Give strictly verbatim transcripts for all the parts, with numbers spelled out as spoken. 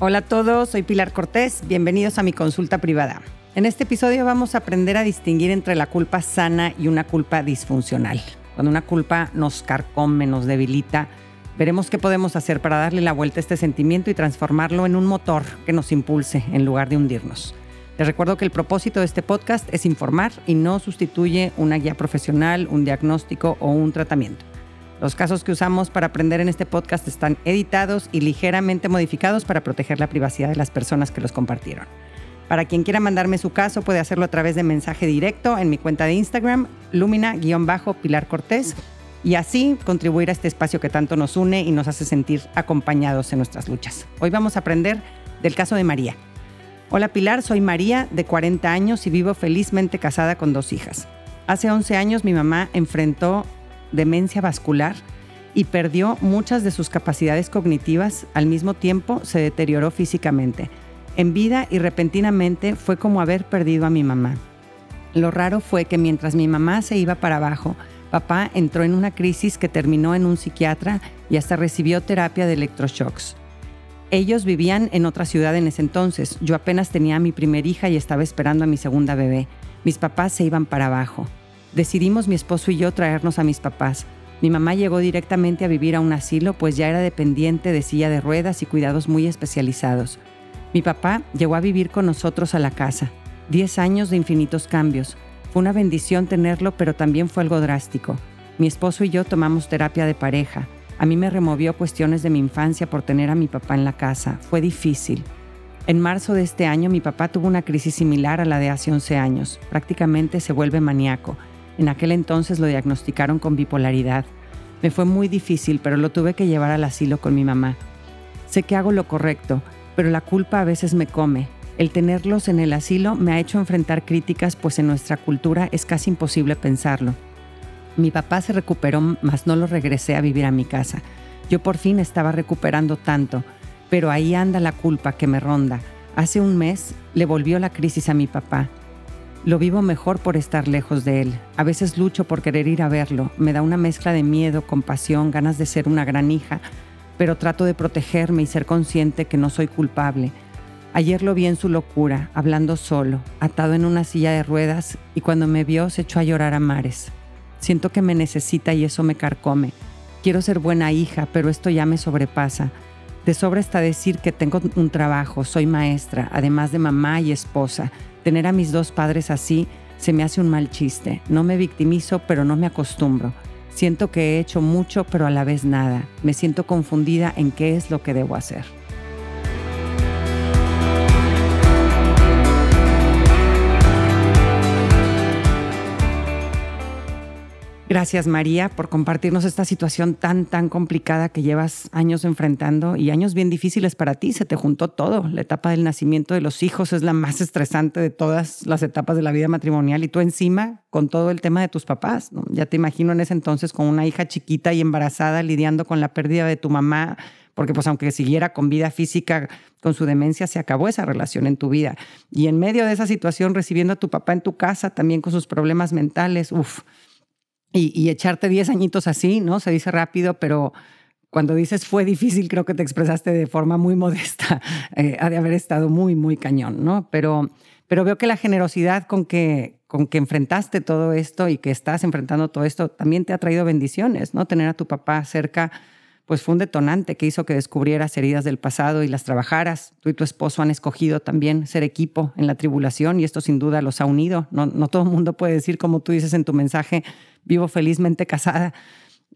Hola a todos, soy Pilar Cortés, bienvenidos a mi consulta privada. En este episodio vamos a aprender a distinguir entre la culpa sana y una culpa disfuncional. Cuando una culpa nos carcome, nos debilita, veremos qué podemos hacer para darle la vuelta a este sentimiento y transformarlo en un motor que nos impulse en lugar de hundirnos. Les recuerdo que el propósito de este podcast es informar y no sustituye una guía profesional, un diagnóstico o un tratamiento. Los casos que usamos para aprender en este podcast están editados y ligeramente modificados para proteger la privacidad de las personas que los compartieron. Para quien quiera mandarme su caso, puede hacerlo a través de mensaje directo en mi cuenta de Instagram, lumina-pilar Cortés, y así contribuir a este espacio que tanto nos une y nos hace sentir acompañados en nuestras luchas. Hoy vamos a aprender del caso de María. Hola Pilar, soy María, de cuarenta años y vivo felizmente casada con dos hijas. Hace once años mi mamá enfrentó demencia vascular y perdió muchas de sus capacidades cognitivas. Al mismo tiempo se deterioró físicamente en vida y repentinamente fue como haber perdido a mi mamá. Lo raro fue que mientras mi mamá se iba para abajo, papá entró en una crisis que terminó en un psiquiatra y hasta recibió terapia de electroshocks. Ellos vivían en otra ciudad en ese entonces. Yo apenas tenía a mi primer hija y estaba esperando a mi segunda bebé. Mis papás se iban para abajo. Decidimos mi esposo y yo traernos a mis papás. Mi mamá llegó directamente a vivir a un asilo, pues ya era dependiente de silla de ruedas y cuidados muy especializados. Mi papá llegó a vivir con nosotros a la casa. Diez años de infinitos cambios. Fue una bendición tenerlo, pero también fue algo drástico. Mi esposo y yo tomamos terapia de pareja. A mí me removió cuestiones de mi infancia por tener a mi papá en la casa. Fue difícil. En marzo de este año, mi papá tuvo una crisis similar a la de hace once años. Prácticamente se vuelve maníaco. En aquel entonces lo diagnosticaron con bipolaridad. Me fue muy difícil, pero lo tuve que llevar al asilo con mi mamá. Sé que hago lo correcto, pero la culpa a veces me come. El tenerlos en el asilo me ha hecho enfrentar críticas, pues en nuestra cultura es casi imposible pensarlo. Mi papá se recuperó, mas no lo regresé a vivir a mi casa. Yo por fin estaba recuperando tanto, pero ahí anda la culpa que me ronda. Hace un mes le volvió la crisis a mi papá. Lo vivo mejor por estar lejos de él. A veces lucho por querer ir a verlo. Me da una mezcla de miedo, compasión, ganas de ser una gran hija, pero trato de protegerme y ser consciente que no soy culpable. Ayer lo vi en su locura, hablando solo, atado en una silla de ruedas, y cuando me vio se echó a llorar a mares. Siento que me necesita y eso me carcome. Quiero ser buena hija, pero esto ya me sobrepasa. De sobra está decir que tengo un trabajo, soy maestra, además de mamá y esposa. Tener a mis dos padres así se me hace un mal chiste. No me victimizo, pero no me acostumbro. Siento que he hecho mucho, pero a la vez nada. Me siento confundida en qué es lo que debo hacer. Gracias, María, por compartirnos esta situación tan, tan complicada que llevas años enfrentando, y años bien difíciles para ti. Se te juntó todo. La etapa del nacimiento de los hijos es la más estresante de todas las etapas de la vida matrimonial, y tú encima con todo el tema de tus papás, ¿no? Ya te imagino en ese entonces con una hija chiquita y embarazada lidiando con la pérdida de tu mamá, porque pues aunque siguiera con vida física, con su demencia se acabó esa relación en tu vida. Y en medio de esa situación recibiendo a tu papá en tu casa, también con sus problemas mentales, uf. Y, y echarte diez añitos así, ¿no? Se dice rápido, pero cuando dices fue difícil, creo que te expresaste de forma muy modesta. Eh, ha de haber estado muy, muy cañón, ¿no? Pero, pero veo que la generosidad con que, con que enfrentaste todo esto y que estás enfrentando todo esto también te ha traído bendiciones, ¿no? Tener a tu papá cerca, pues fue un detonante que hizo que descubrieras heridas del pasado y las trabajaras. Tú y tu esposo han escogido también ser equipo en la tribulación, y esto sin duda los ha unido. No, no todo el mundo puede decir, como tú dices en tu mensaje, vivo felizmente casada.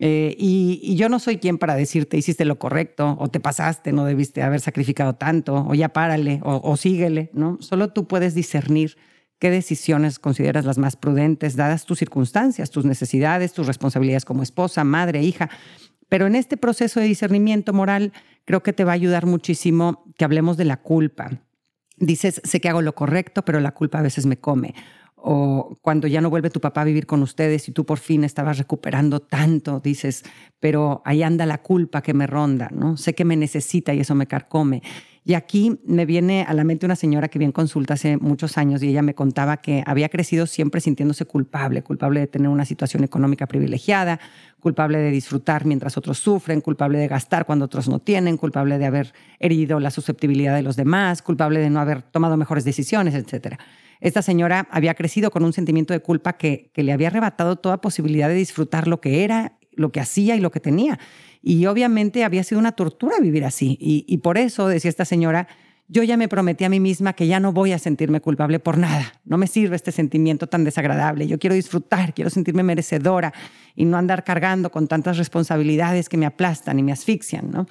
Eh, y, y yo no soy quien para decirte hiciste lo correcto, o te pasaste, no debiste haber sacrificado tanto, o ya párale, o, o síguele, ¿no? Solo tú puedes discernir qué decisiones consideras las más prudentes, dadas tus circunstancias, tus necesidades, tus responsabilidades como esposa, madre, hija. Pero en este proceso de discernimiento moral creo que te va a ayudar muchísimo que hablemos de la culpa. Dices, sé que hago lo correcto, pero la culpa a veces me come. o cuando ya no vuelve tu papá a vivir con ustedes y tú por fin estabas recuperando tanto, dices, pero ahí anda la culpa que me ronda, ¿no? Sé que me necesita y eso me carcome. Y aquí me viene a la mente una señora que vi en consulta hace muchos años y ella me contaba que había crecido siempre sintiéndose culpable, culpable de tener una situación económica privilegiada, culpable de disfrutar mientras otros sufren, culpable de gastar cuando otros no tienen, culpable de haber herido la susceptibilidad de los demás, culpable de no haber tomado mejores decisiones, etcétera. Esta señora había crecido con un sentimiento de culpa que, que le había arrebatado toda posibilidad de disfrutar lo que era, lo que hacía y lo que tenía. Y obviamente había sido una tortura vivir así. Y, y por eso, decía esta señora, yo ya me prometí a mí misma que ya no voy a sentirme culpable por nada. No me sirve este sentimiento tan desagradable. Yo quiero disfrutar, quiero sentirme merecedora y no andar cargando con tantas responsabilidades que me aplastan y me asfixian, ¿no?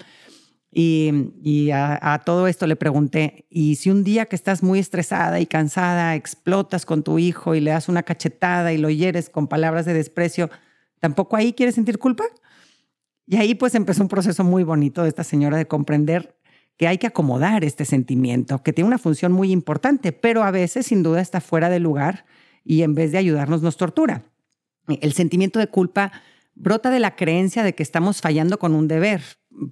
Y, y a, a todo esto le pregunté, y si un día que estás muy estresada y cansada, explotas con tu hijo y le das una cachetada y lo hieres con palabras de desprecio, ¿tampoco ahí quieres sentir culpa? Y ahí pues empezó un proceso muy bonito de esta señora de comprender que hay que acomodar este sentimiento, que tiene una función muy importante, pero a veces sin duda está fuera de lugar y en vez de ayudarnos nos tortura. El sentimiento de culpa brota de la creencia de que estamos fallando con un deber.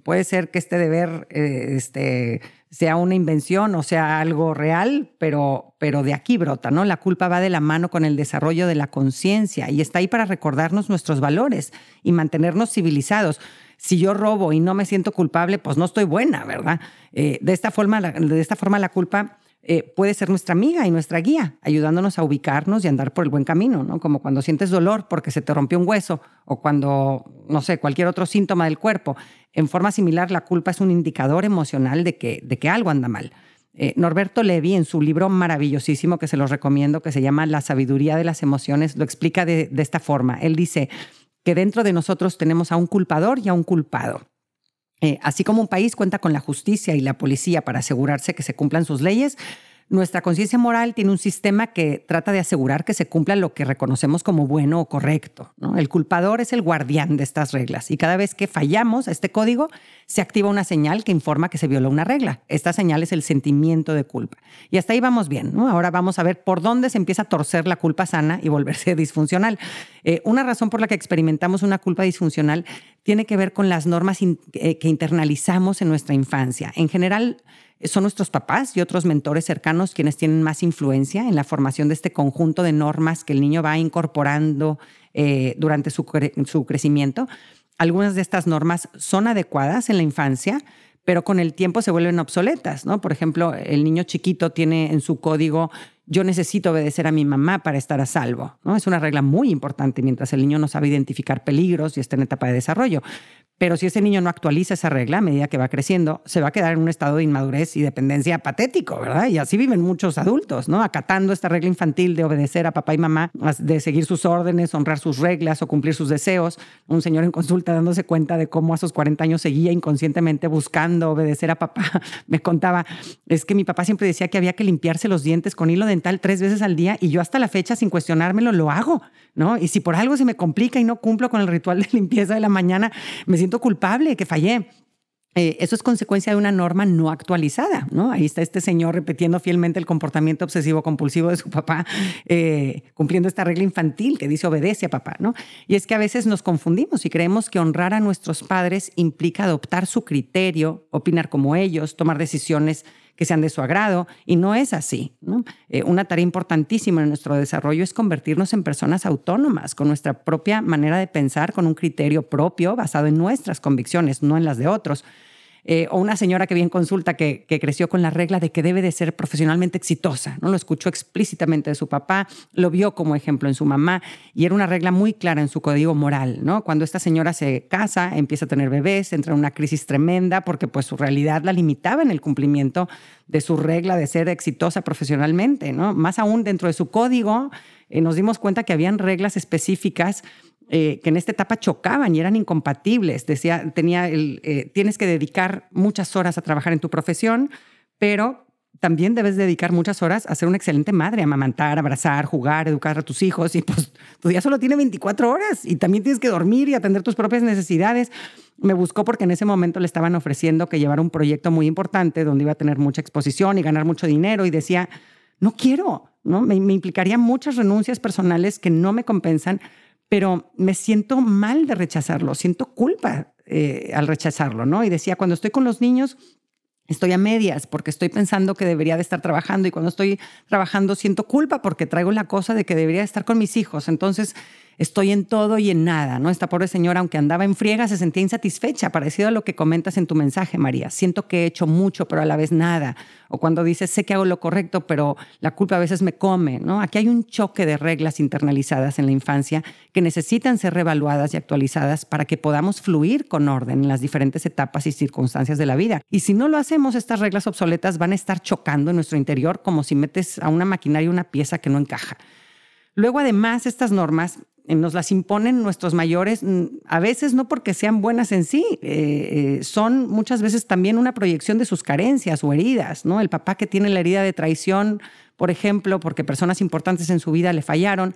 Puede ser que este deber eh, este, sea una invención o sea algo real, pero, pero de aquí brota, ¿no? La culpa va de la mano con el desarrollo de la conciencia y está ahí para recordarnos nuestros valores y mantenernos civilizados. Si yo robo y no me siento culpable, pues no estoy buena, ¿verdad? Eh, de esta forma, la, de esta forma la culpa eh, puede ser nuestra amiga y nuestra guía, ayudándonos a ubicarnos y andar por el buen camino, ¿no? Como cuando sientes dolor porque se te rompió un hueso o cuando, no sé, cualquier otro síntoma del cuerpo. En forma similar, la culpa es un indicador emocional de que, de que algo anda mal. Eh, Norberto Levi, en su libro maravillosísimo que se los recomiendo, que se llama La sabiduría de las emociones, lo explica de, de esta forma. Él dice que dentro de nosotros tenemos a un culpador y a un culpado. Eh, así como un país cuenta con la justicia y la policía para asegurarse que se cumplan sus leyes, nuestra conciencia moral tiene un sistema que trata de asegurar que se cumpla lo que reconocemos como bueno o correcto, ¿no? El culpador es el guardián de estas reglas y cada vez que fallamos a este código se activa una señal que informa que se violó una regla. Esta señal es el sentimiento de culpa. Y hasta ahí vamos bien, ¿no? Ahora vamos a ver por dónde se empieza a torcer la culpa sana y volverse disfuncional. Eh, una razón por la que experimentamos una culpa disfuncional tiene que ver con las normas in- eh, que internalizamos en nuestra infancia. En general, son nuestros papás y otros mentores cercanos quienes tienen más influencia en la formación de este conjunto de normas que el niño va incorporando eh, durante su, cre- su crecimiento. Algunas de estas normas son adecuadas en la infancia, pero con el tiempo se vuelven obsoletas, ¿no? Por ejemplo, el niño chiquito tiene en su código, yo necesito obedecer a mi mamá para estar a salvo, ¿no? Es una regla muy importante mientras el niño no sabe identificar peligros y está en etapa de desarrollo. Pero si ese niño no actualiza esa regla a medida que va creciendo, se va a quedar en un estado de inmadurez y dependencia patético, ¿verdad? Y así viven muchos adultos, ¿no? Acatando esta regla infantil de obedecer a papá y mamá, de seguir sus órdenes, honrar sus reglas o cumplir sus deseos. Un señor en consulta dándose cuenta de cómo a sus cuarenta años seguía inconscientemente buscando obedecer a papá. Me contaba, es que mi papá siempre decía que había que limpiarse los dientes con hilo dental tres veces al día y yo hasta la fecha, sin cuestionármelo, lo hago, ¿no? Y si por algo se me complica y no cumplo con el ritual de limpieza de la mañana, me siento culpable, que fallé. Eh, eso es consecuencia de una norma no actualizada, ¿no? Ahí está este señor repitiendo fielmente el comportamiento obsesivo-compulsivo de su papá, eh, cumpliendo esta regla infantil que dice obedece a papá, ¿no? Y es que a veces nos confundimos y creemos que honrar a nuestros padres implica adoptar su criterio, opinar como ellos, tomar decisiones que sean de su agrado, y no es así, ¿no? Eh, una tarea importantísima en nuestro desarrollo es convertirnos en personas autónomas, con nuestra propia manera de pensar, con un criterio propio basado en nuestras convicciones, no en las de otros. Eh, o una señora que vi en consulta que, que creció con la regla de que debe de ser profesionalmente exitosa, ¿no? Lo escuchó explícitamente de su papá, lo vio como ejemplo en su mamá, y era una regla muy clara en su código moral, ¿no? Cuando esta señora se casa, empieza a tener bebés, entra en una crisis tremenda porque pues, su realidad la limitaba en el cumplimiento de su regla de ser exitosa profesionalmente, ¿no? Más aún, dentro de su código, eh, nos dimos cuenta que habían reglas específicas Eh, que en esta etapa chocaban y eran incompatibles. Decía, tenía el, eh, tienes que dedicar muchas horas a trabajar en tu profesión, pero también debes dedicar muchas horas a ser una excelente madre, a amamantar, abrazar, jugar, educar a tus hijos. Y pues tu día solo tiene veinticuatro horas y también tienes que dormir y atender tus propias necesidades. Me buscó porque en ese momento le estaban ofreciendo que llevara un proyecto muy importante donde iba a tener mucha exposición y ganar mucho dinero. Y decía, no quiero, ¿no? Me, me implicaría muchas renuncias personales que no me compensan, pero me siento mal de rechazarlo, siento culpa eh, al rechazarlo, ¿no? Y decía, cuando estoy con los niños, estoy a medias porque estoy pensando que debería de estar trabajando, y cuando estoy trabajando siento culpa porque traigo la cosa de que debería de estar con mis hijos. Entonces estoy en todo y en nada, ¿no? Esta pobre señora, aunque andaba en friega, se sentía insatisfecha, parecido a lo que comentas en tu mensaje, María. Siento que he hecho mucho, pero a la vez nada. O cuando dices, sé que hago lo correcto, pero la culpa a veces me come, ¿no? Aquí hay un choque de reglas internalizadas en la infancia que necesitan ser reevaluadas y actualizadas para que podamos fluir con orden en las diferentes etapas y circunstancias de la vida. Y si no lo hacemos, estas reglas obsoletas van a estar chocando en nuestro interior como si metes a una maquinaria una pieza que no encaja. Luego, además, estas normas nos las imponen nuestros mayores, a veces no porque sean buenas en sí, eh, son muchas veces también una proyección de sus carencias o heridas, ¿no? El papá que tiene la herida de traición, por ejemplo, porque personas importantes en su vida le fallaron,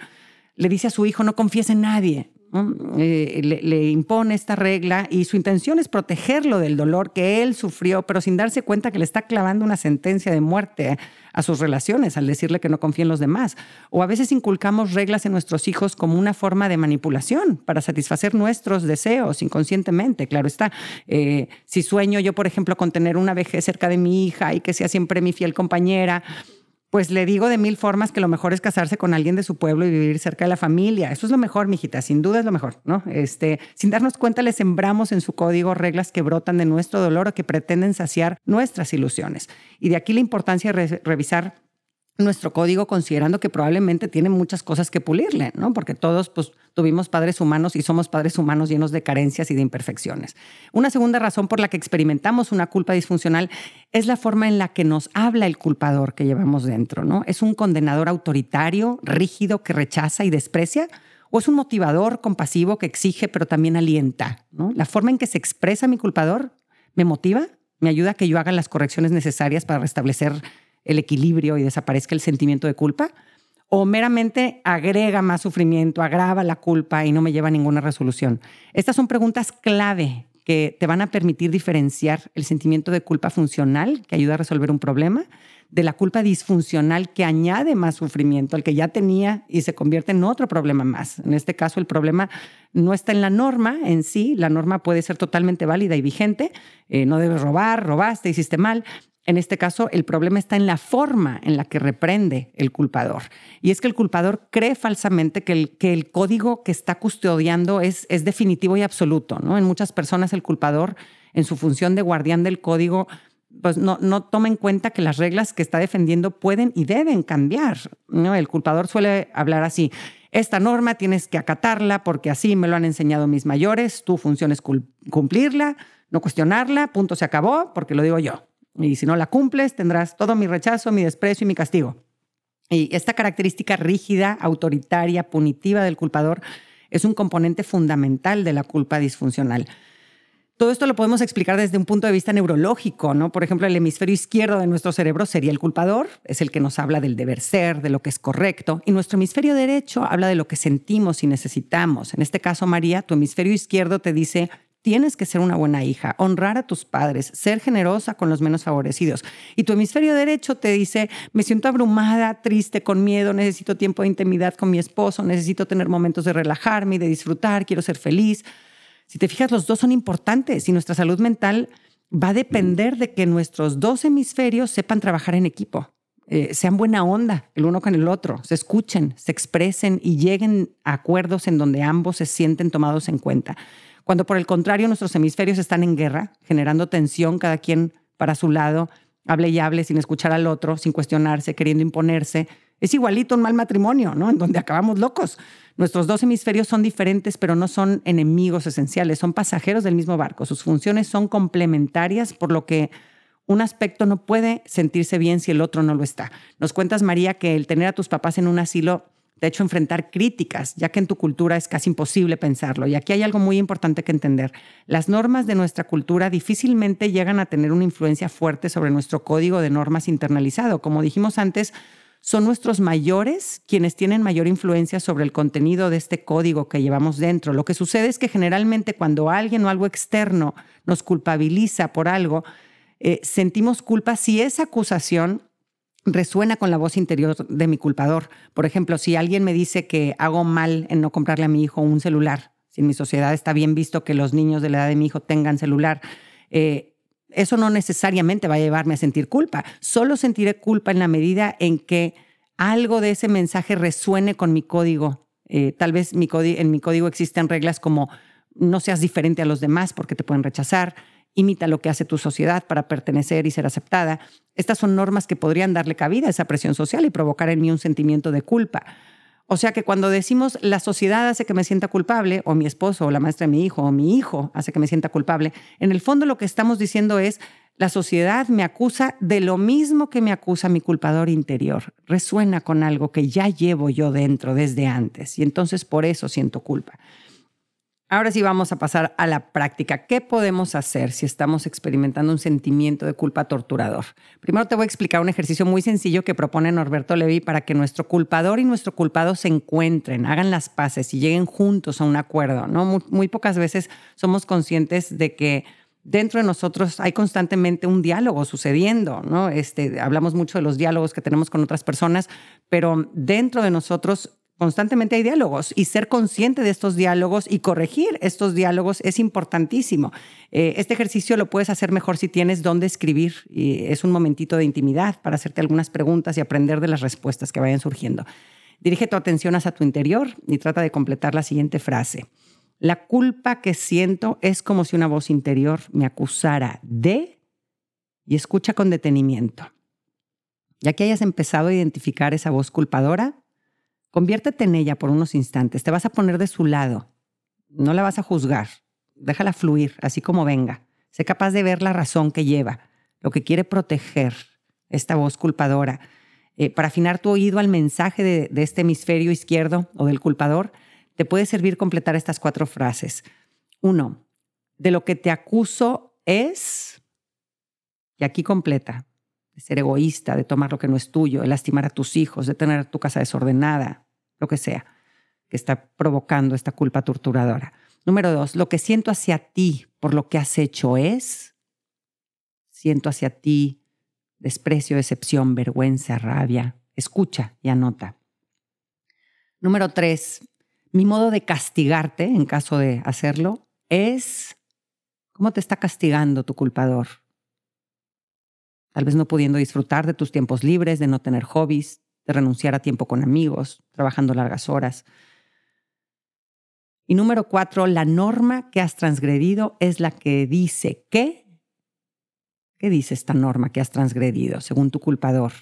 le dice a su hijo, no confíes en nadie. Eh, le, le impone esta regla y su intención es protegerlo del dolor que él sufrió, pero sin darse cuenta que le está clavando una sentencia de muerte a sus relaciones al decirle que no confía en los demás. O a veces inculcamos reglas en nuestros hijos como una forma de manipulación para satisfacer nuestros deseos inconscientemente. Claro está, eh, si sueño yo, por ejemplo, con tener una vejez cerca de mi hija y que sea siempre mi fiel compañera, pues le digo de mil formas que lo mejor es casarse con alguien de su pueblo y vivir cerca de la familia. Eso es lo mejor, mijita, sin duda es lo mejor, ¿no? Este, sin darnos cuenta, le sembramos en su código reglas que brotan de nuestro dolor o que pretenden saciar nuestras ilusiones. Y de aquí la importancia de re- revisar nuestro código, considerando que probablemente tiene muchas cosas que pulirle, ¿no? Porque todos, pues, tuvimos padres humanos y somos padres humanos llenos de carencias y de imperfecciones. Una segunda razón por la que experimentamos una culpa disfuncional es la forma en la que nos habla el culpador que llevamos dentro, ¿no? ¿Es un condenador autoritario, rígido, que rechaza y desprecia? ¿O es un motivador compasivo que exige pero también alienta, ¿no? La forma en que se expresa mi culpador me motiva, me ayuda a que yo haga las correcciones necesarias para restablecer el equilibrio y desaparezca el sentimiento de culpa, o meramente agrega más sufrimiento, agrava la culpa y no me lleva a ninguna resolución. Estas son preguntas clave que te van a permitir diferenciar el sentimiento de culpa funcional, que ayuda a resolver un problema, de la culpa disfuncional, que añade más sufrimiento al que ya tenía y se convierte en otro problema más. En este caso, el problema no está en la norma en sí. La norma puede ser totalmente válida y vigente. Eh, no debes robar, robaste, hiciste mal. En este caso, el problema está en la forma en la que reprende el culpador. Y es que el culpador cree falsamente que el, que el código que está custodiando es, es definitivo y absoluto, ¿no? En muchas personas, el culpador, en su función de guardián del código, pues no, no toma en cuenta que las reglas que está defendiendo pueden y deben cambiar, ¿no? El culpador suele hablar así: esta norma tienes que acatarla porque así me lo han enseñado mis mayores, tu función es cul- cumplirla, no cuestionarla, punto, se acabó, porque lo digo yo. Y si no la cumples, tendrás todo mi rechazo, mi desprecio y mi castigo. Y esta característica rígida, autoritaria, punitiva del culpador es un componente fundamental de la culpa disfuncional. Todo esto lo podemos explicar desde un punto de vista neurológico, ¿no? Por ejemplo, el hemisferio izquierdo de nuestro cerebro sería el culpador, es el que nos habla del deber ser, de lo que es correcto, y nuestro hemisferio derecho habla de lo que sentimos y necesitamos. En este caso, María, tu hemisferio izquierdo te dice: tienes que ser una buena hija, honrar a tus padres, ser generosa con los menos favorecidos. Y tu hemisferio derecho te dice: me siento abrumada, triste, con miedo, necesito tiempo de intimidad con mi esposo, necesito tener momentos de relajarme y de disfrutar, quiero ser feliz. Si te fijas, los dos son importantes y nuestra salud mental va a depender de que nuestros dos hemisferios sepan trabajar en equipo. Eh, sean buena onda el uno con el otro, se escuchen, se expresen y lleguen a acuerdos en donde ambos se sienten tomados en cuenta. Cuando, por el contrario, nuestros hemisferios están en guerra, generando tensión, cada quien para su lado, hable y hable sin escuchar al otro, sin cuestionarse, queriendo imponerse, es igualito un mal matrimonio, ¿no? En donde acabamos locos. Nuestros dos hemisferios son diferentes, pero no son enemigos esenciales, son pasajeros del mismo barco. Sus funciones son complementarias, por lo que un aspecto no puede sentirse bien si el otro no lo está. Nos cuentas, María, que el tener a tus papás en un asilo te ha hecho enfrentar críticas, ya que en tu cultura es casi imposible pensarlo. Y aquí hay algo muy importante que entender. Las normas de nuestra cultura difícilmente llegan a tener una influencia fuerte sobre nuestro código de normas internalizado. Como dijimos antes, son nuestros mayores quienes tienen mayor influencia sobre el contenido de este código que llevamos dentro. Lo que sucede es que generalmente cuando alguien o algo externo nos culpabiliza por algo, Eh, sentimos culpa si esa acusación resuena con la voz interior de mi culpador. Por ejemplo, si alguien me dice que hago mal en no comprarle a mi hijo un celular, si en mi sociedad está bien visto que los niños de la edad de mi hijo tengan celular, eh, eso no necesariamente va a llevarme a sentir culpa. Solo sentiré culpa en la medida en que algo de ese mensaje resuene con mi código. Eh, tal vez mi código, en mi código existen reglas como no seas diferente a los demás porque te pueden rechazar, imita lo que hace tu sociedad para pertenecer y ser aceptada. Estas son normas que podrían darle cabida a esa presión social y provocar en mí un sentimiento de culpa. O sea que cuando decimos la sociedad hace que me sienta culpable, o mi esposo, o la maestra de mi hijo, o mi hijo hace que me sienta culpable, en el fondo lo que estamos diciendo es la sociedad me acusa de lo mismo que me acusa mi culpador interior. Resuena con algo que ya llevo yo dentro desde antes y entonces por eso siento culpa. Ahora sí vamos a pasar a la práctica. ¿Qué podemos hacer si estamos experimentando un sentimiento de culpa torturador? Primero te voy a explicar un ejercicio muy sencillo que propone Norberto Levi para que nuestro culpador y nuestro culpado se encuentren, hagan las paces y lleguen juntos a un acuerdo, ¿no? Muy, muy pocas veces somos conscientes de que dentro de nosotros hay constantemente un diálogo sucediendo, ¿no? Este, hablamos mucho de los diálogos que tenemos con otras personas, pero dentro de nosotros constantemente hay diálogos y ser consciente de estos diálogos y corregir estos diálogos es importantísimo. Eh, este ejercicio lo puedes hacer mejor si tienes dónde escribir. Y es un momentito de intimidad para hacerte algunas preguntas y aprender de las respuestas que vayan surgiendo. Dirige tu atención hacia tu interior y trata de completar la siguiente frase. La culpa que siento es como si una voz interior me acusara de... Y escucha con detenimiento. Ya que hayas empezado a identificar esa voz culpadora, conviértete en ella por unos instantes. Te vas a poner de su lado. No la vas a juzgar. Déjala fluir, así como venga. Sé capaz de ver la razón que lleva, lo que quiere proteger esta voz culpadora. Eh, para afinar tu oído al mensaje de, de este hemisferio izquierdo o del culpador, te puede servir completar estas cuatro frases. Uno, de lo que te acuso es... Y aquí completa. De ser egoísta, de tomar lo que no es tuyo, de lastimar a tus hijos, de tener tu casa desordenada, lo que sea, que está provocando esta culpa torturadora. Número dos, lo que siento hacia ti por lo que has hecho es, siento hacia ti desprecio, decepción, vergüenza, rabia. Escucha y anota. Número tres, mi modo de castigarte, en caso de hacerlo, es cómo te está castigando tu culpador. Tal vez no pudiendo disfrutar de tus tiempos libres, de no tener hobbies, de renunciar a tiempo con amigos, trabajando largas horas. Y número cuatro, la norma que has transgredido es la que dice que... ¿Qué dice esta norma que has transgredido según tu culpador?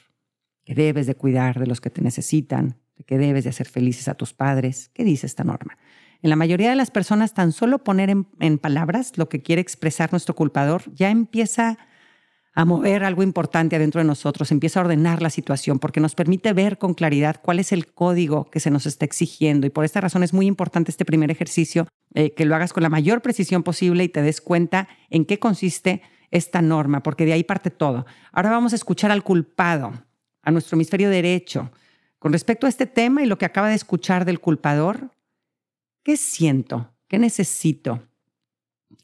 Que debes de cuidar de los que te necesitan, de que debes de hacer felices a tus padres. ¿Qué dice esta norma? En la mayoría de las personas, tan solo poner en, en palabras lo que quiere expresar nuestro culpador ya empieza a mover algo importante adentro de nosotros, empieza a ordenar la situación porque nos permite ver con claridad cuál es el código que se nos está exigiendo. Y por esta razón es muy importante este primer ejercicio, eh, que lo hagas con la mayor precisión posible y te des cuenta en qué consiste esta norma, porque de ahí parte todo. Ahora vamos a escuchar al culpado, a nuestro hemisferio derecho. Con respecto a este tema y lo que acaba de escuchar del culpador, ¿qué siento? ¿Qué necesito?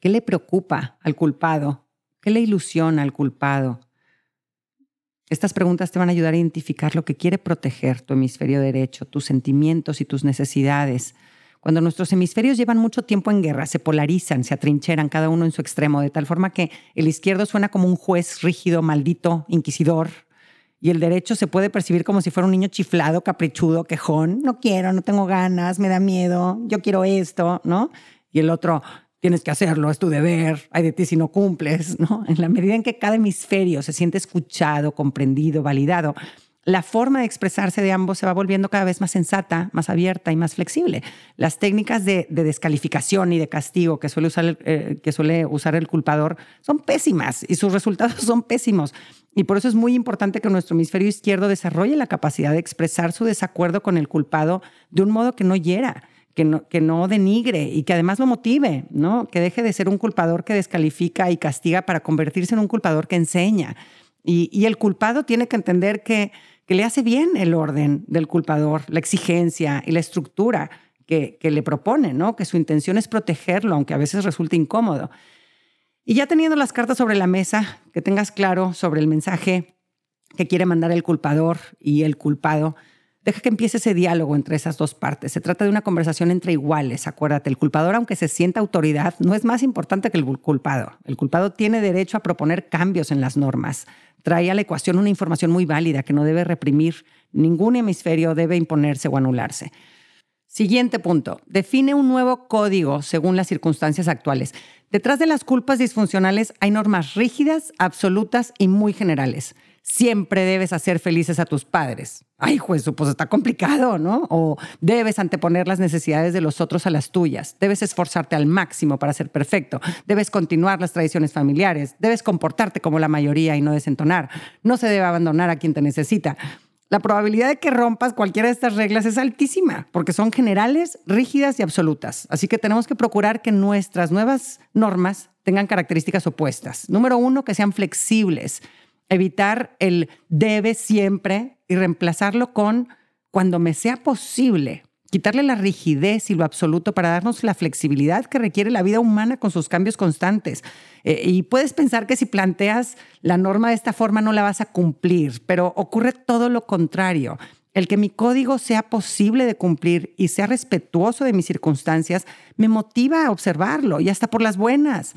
¿Qué le preocupa al culpado? ¿Qué le ilusiona al culpado? Estas preguntas te van a ayudar a identificar lo que quiere proteger tu hemisferio derecho, tus sentimientos y tus necesidades. Cuando nuestros hemisferios llevan mucho tiempo en guerra, se polarizan, se atrincheran cada uno en su extremo, de tal forma que el izquierdo suena como un juez rígido, maldito, inquisidor, y el derecho se puede percibir como si fuera un niño chiflado, caprichudo, quejón. No quiero, no tengo ganas, me da miedo, yo quiero esto, ¿no? Y el otro... Tienes que hacerlo, es tu deber, hay de ti si no cumples, ¿no? En la medida en que cada hemisferio se siente escuchado, comprendido, validado, la forma de expresarse de ambos se va volviendo cada vez más sensata, más abierta y más flexible. Las técnicas de, de descalificación y de castigo que suele, usar, eh, que suele usar el culpador son pésimas y sus resultados son pésimos. Y por eso es muy importante que nuestro hemisferio izquierdo desarrolle la capacidad de expresar su desacuerdo con el culpado de un modo que no hiera, Que no, que no denigre y que además lo motive, ¿no? Que deje de ser un culpador que descalifica y castiga para convertirse en un culpador que enseña. Y, y el culpado tiene que entender que, que le hace bien el orden del culpador, la exigencia y la estructura que, que le propone, ¿no? Que su intención es protegerlo, aunque a veces resulte incómodo. Y ya teniendo las cartas sobre la mesa, que tengas claro sobre el mensaje que quiere mandar el culpador y el culpado, deja que empiece ese diálogo entre esas dos partes. Se trata de una conversación entre iguales, acuérdate. El culpador, aunque se sienta autoridad, no es más importante que el culpado. El culpado tiene derecho a proponer cambios en las normas. Trae a la ecuación una información muy válida que no debe reprimir. Ningún hemisferio debe imponerse o anularse. Siguiente punto. Define un nuevo código según las circunstancias actuales. Detrás de las culpas disfuncionales hay normas rígidas, absolutas y muy generales. Siempre debes hacer felices a tus padres. Ay, juez, pues está complicado, ¿no? O debes anteponer las necesidades de los otros a las tuyas. Debes esforzarte al máximo para ser perfecto. Debes continuar las tradiciones familiares. Debes comportarte como la mayoría y no desentonar. No se debe abandonar a quien te necesita. La probabilidad de que rompas cualquiera de estas reglas es altísima porque son generales, rígidas y absolutas. Así que tenemos que procurar que nuestras nuevas normas tengan características opuestas. Número uno, que sean flexibles. Evitar el debe siempre y reemplazarlo con cuando me sea posible. Quitarle la rigidez y lo absoluto para darnos la flexibilidad que requiere la vida humana con sus cambios constantes. Eh, y puedes pensar que si planteas la norma de esta forma no la vas a cumplir, pero ocurre todo lo contrario. El que mi código sea posible de cumplir y sea respetuoso de mis circunstancias me motiva a observarlo y hasta por las buenas.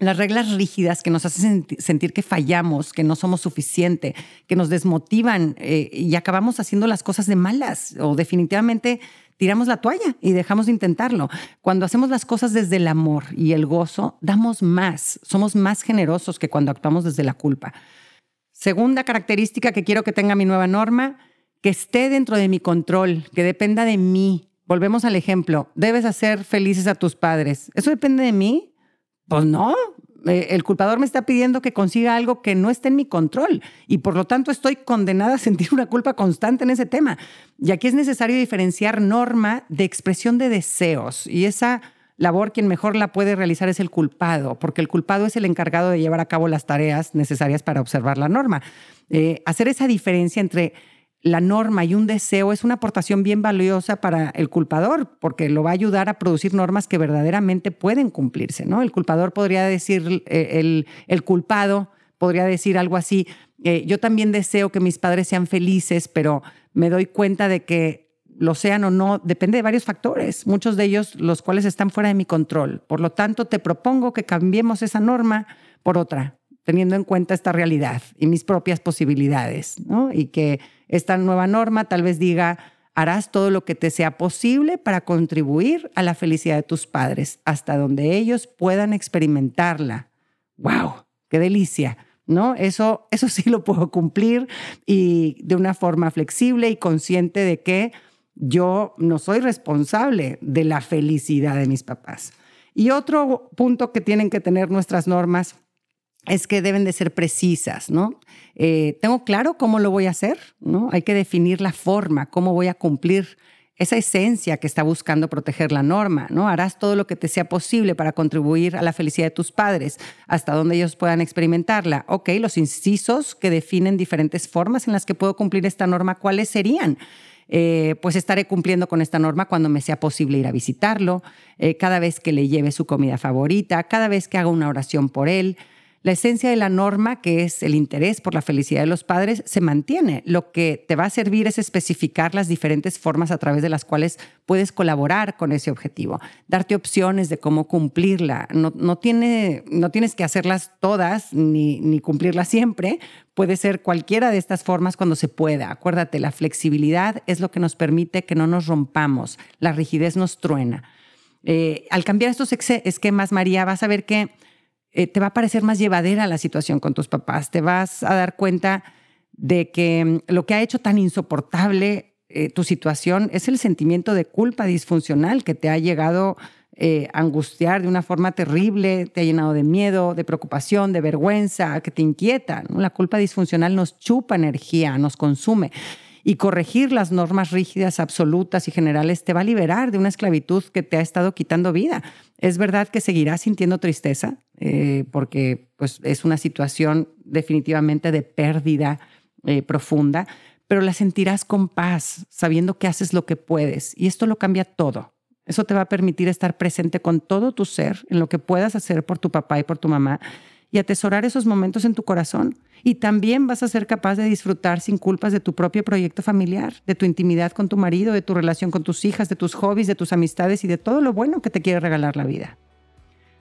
Las reglas rígidas que nos hacen sentir que fallamos, que no somos suficiente, que nos desmotivan eh, y acabamos haciendo las cosas de malas o definitivamente tiramos la toalla y dejamos de intentarlo. Cuando hacemos las cosas desde el amor y el gozo, damos más, somos más generosos que cuando actuamos desde la culpa. Segunda característica que quiero que tenga mi nueva norma, que esté dentro de mi control, que dependa de mí. Volvemos al ejemplo, debes hacer felices a tus padres. ¿Eso depende de mí? Pues no, el culpador me está pidiendo que consiga algo que no esté en mi control y por lo tanto estoy condenada a sentir una culpa constante en ese tema. Y aquí es necesario diferenciar norma de expresión de deseos y esa labor quien mejor la puede realizar es el culpado, porque el culpado es el encargado de llevar a cabo las tareas necesarias para observar la norma. Eh, hacer esa diferencia entre la norma y un deseo es una aportación bien valiosa para el culpador porque lo va a ayudar a producir normas que verdaderamente pueden cumplirse, ¿no? El culpador podría decir, eh, el, el culpado podría decir algo así, eh, yo también deseo que mis padres sean felices, pero me doy cuenta de que lo sean o no, depende de varios factores, muchos de ellos los cuales están fuera de mi control. Por lo tanto, te propongo que cambiemos esa norma por otra, teniendo en cuenta esta realidad y mis propias posibilidades, ¿no? Y que esta nueva norma tal vez diga, harás todo lo que te sea posible para contribuir a la felicidad de tus padres, hasta donde ellos puedan experimentarla. ¡Wow! ¡Qué delicia! ¿No? Eso, eso sí lo puedo cumplir y de una forma flexible y consciente de que yo no soy responsable de la felicidad de mis papás. Y otro punto que tienen que tener nuestras normas es que deben de ser precisas, ¿no? Eh, tengo claro cómo lo voy a hacer, ¿no? Hay que definir la forma, cómo voy a cumplir esa esencia que está buscando proteger la norma, ¿no? Harás todo lo que te sea posible para contribuir a la felicidad de tus padres, hasta donde ellos puedan experimentarla. Ok, los incisos que definen diferentes formas en las que puedo cumplir esta norma, ¿cuáles serían? Eh, pues estaré cumpliendo con esta norma cuando me sea posible ir a visitarlo, eh, cada vez que le lleve su comida favorita, cada vez que haga una oración por él. La esencia de la norma, que es el interés por la felicidad de los padres, se mantiene. Lo que te va a servir es especificar las diferentes formas a través de las cuales puedes colaborar con ese objetivo, darte opciones de cómo cumplirla. No, no, tiene, no tienes que hacerlas todas ni, ni cumplirlas siempre. Puede ser cualquiera de estas formas cuando se pueda. Acuérdate, la flexibilidad es lo que nos permite que no nos rompamos. La rigidez nos truena. Eh, al cambiar estos esquemas, María, vas a ver que te va a parecer más llevadera la situación con tus papás. Te vas a dar cuenta de que lo que ha hecho tan insoportable eh, tu situación es el sentimiento de culpa disfuncional que te ha llegado eh, a angustiar de una forma terrible, te ha llenado de miedo, de preocupación, de vergüenza, que te inquieta, ¿no? La culpa disfuncional nos chupa energía, nos consume. Y corregir las normas rígidas, absolutas y generales te va a liberar de una esclavitud que te ha estado quitando vida. Es verdad que seguirás sintiendo tristeza eh, porque pues, es una situación definitivamente de pérdida eh, profunda, pero la sentirás con paz, sabiendo que haces lo que puedes. Y esto lo cambia todo. Eso te va a permitir estar presente con todo tu ser en lo que puedas hacer por tu papá y por tu mamá y atesorar esos momentos en tu corazón. Y también vas a ser capaz de disfrutar sin culpas de tu propio proyecto familiar, de tu intimidad con tu marido, de tu relación con tus hijas, de tus hobbies, de tus amistades y de todo lo bueno que te quiere regalar la vida.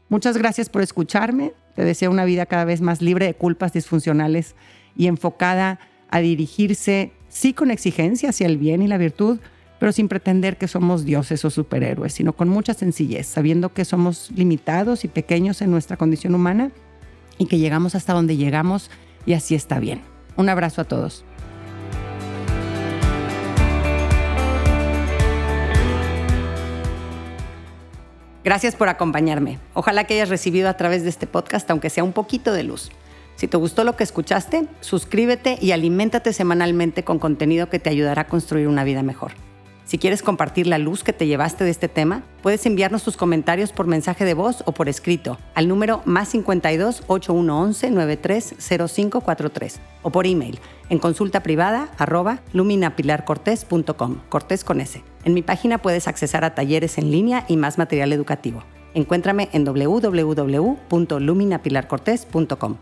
Muchas gracias por escucharme. Te deseo una vida cada vez más libre de culpas disfuncionales y enfocada a dirigirse, sí con exigencia hacia el bien y la virtud, pero sin pretender que somos dioses o superhéroes, sino con mucha sencillez, sabiendo que somos limitados y pequeños en nuestra condición humana y que llegamos hasta donde llegamos y así está bien. Un abrazo a todos. Gracias por acompañarme. Ojalá que hayas recibido a través de este podcast, aunque sea un poquito de luz. Si te gustó lo que escuchaste, suscríbete y aliméntate semanalmente con contenido que te ayudará a construir una vida mejor. Si quieres compartir la luz que te llevaste de este tema, puedes enviarnos tus comentarios por mensaje de voz o por escrito al número más cincuenta y dos, ochenta y uno once, noventa y tres, cero cinco cuarenta y tres o por email en consulta privada arroba luminapilarcortés punto com, Cortés con S. En mi página puedes accesar a talleres en línea y más material educativo. Encuéntrame en doble u doble u doble u punto luminapilarcortés punto com.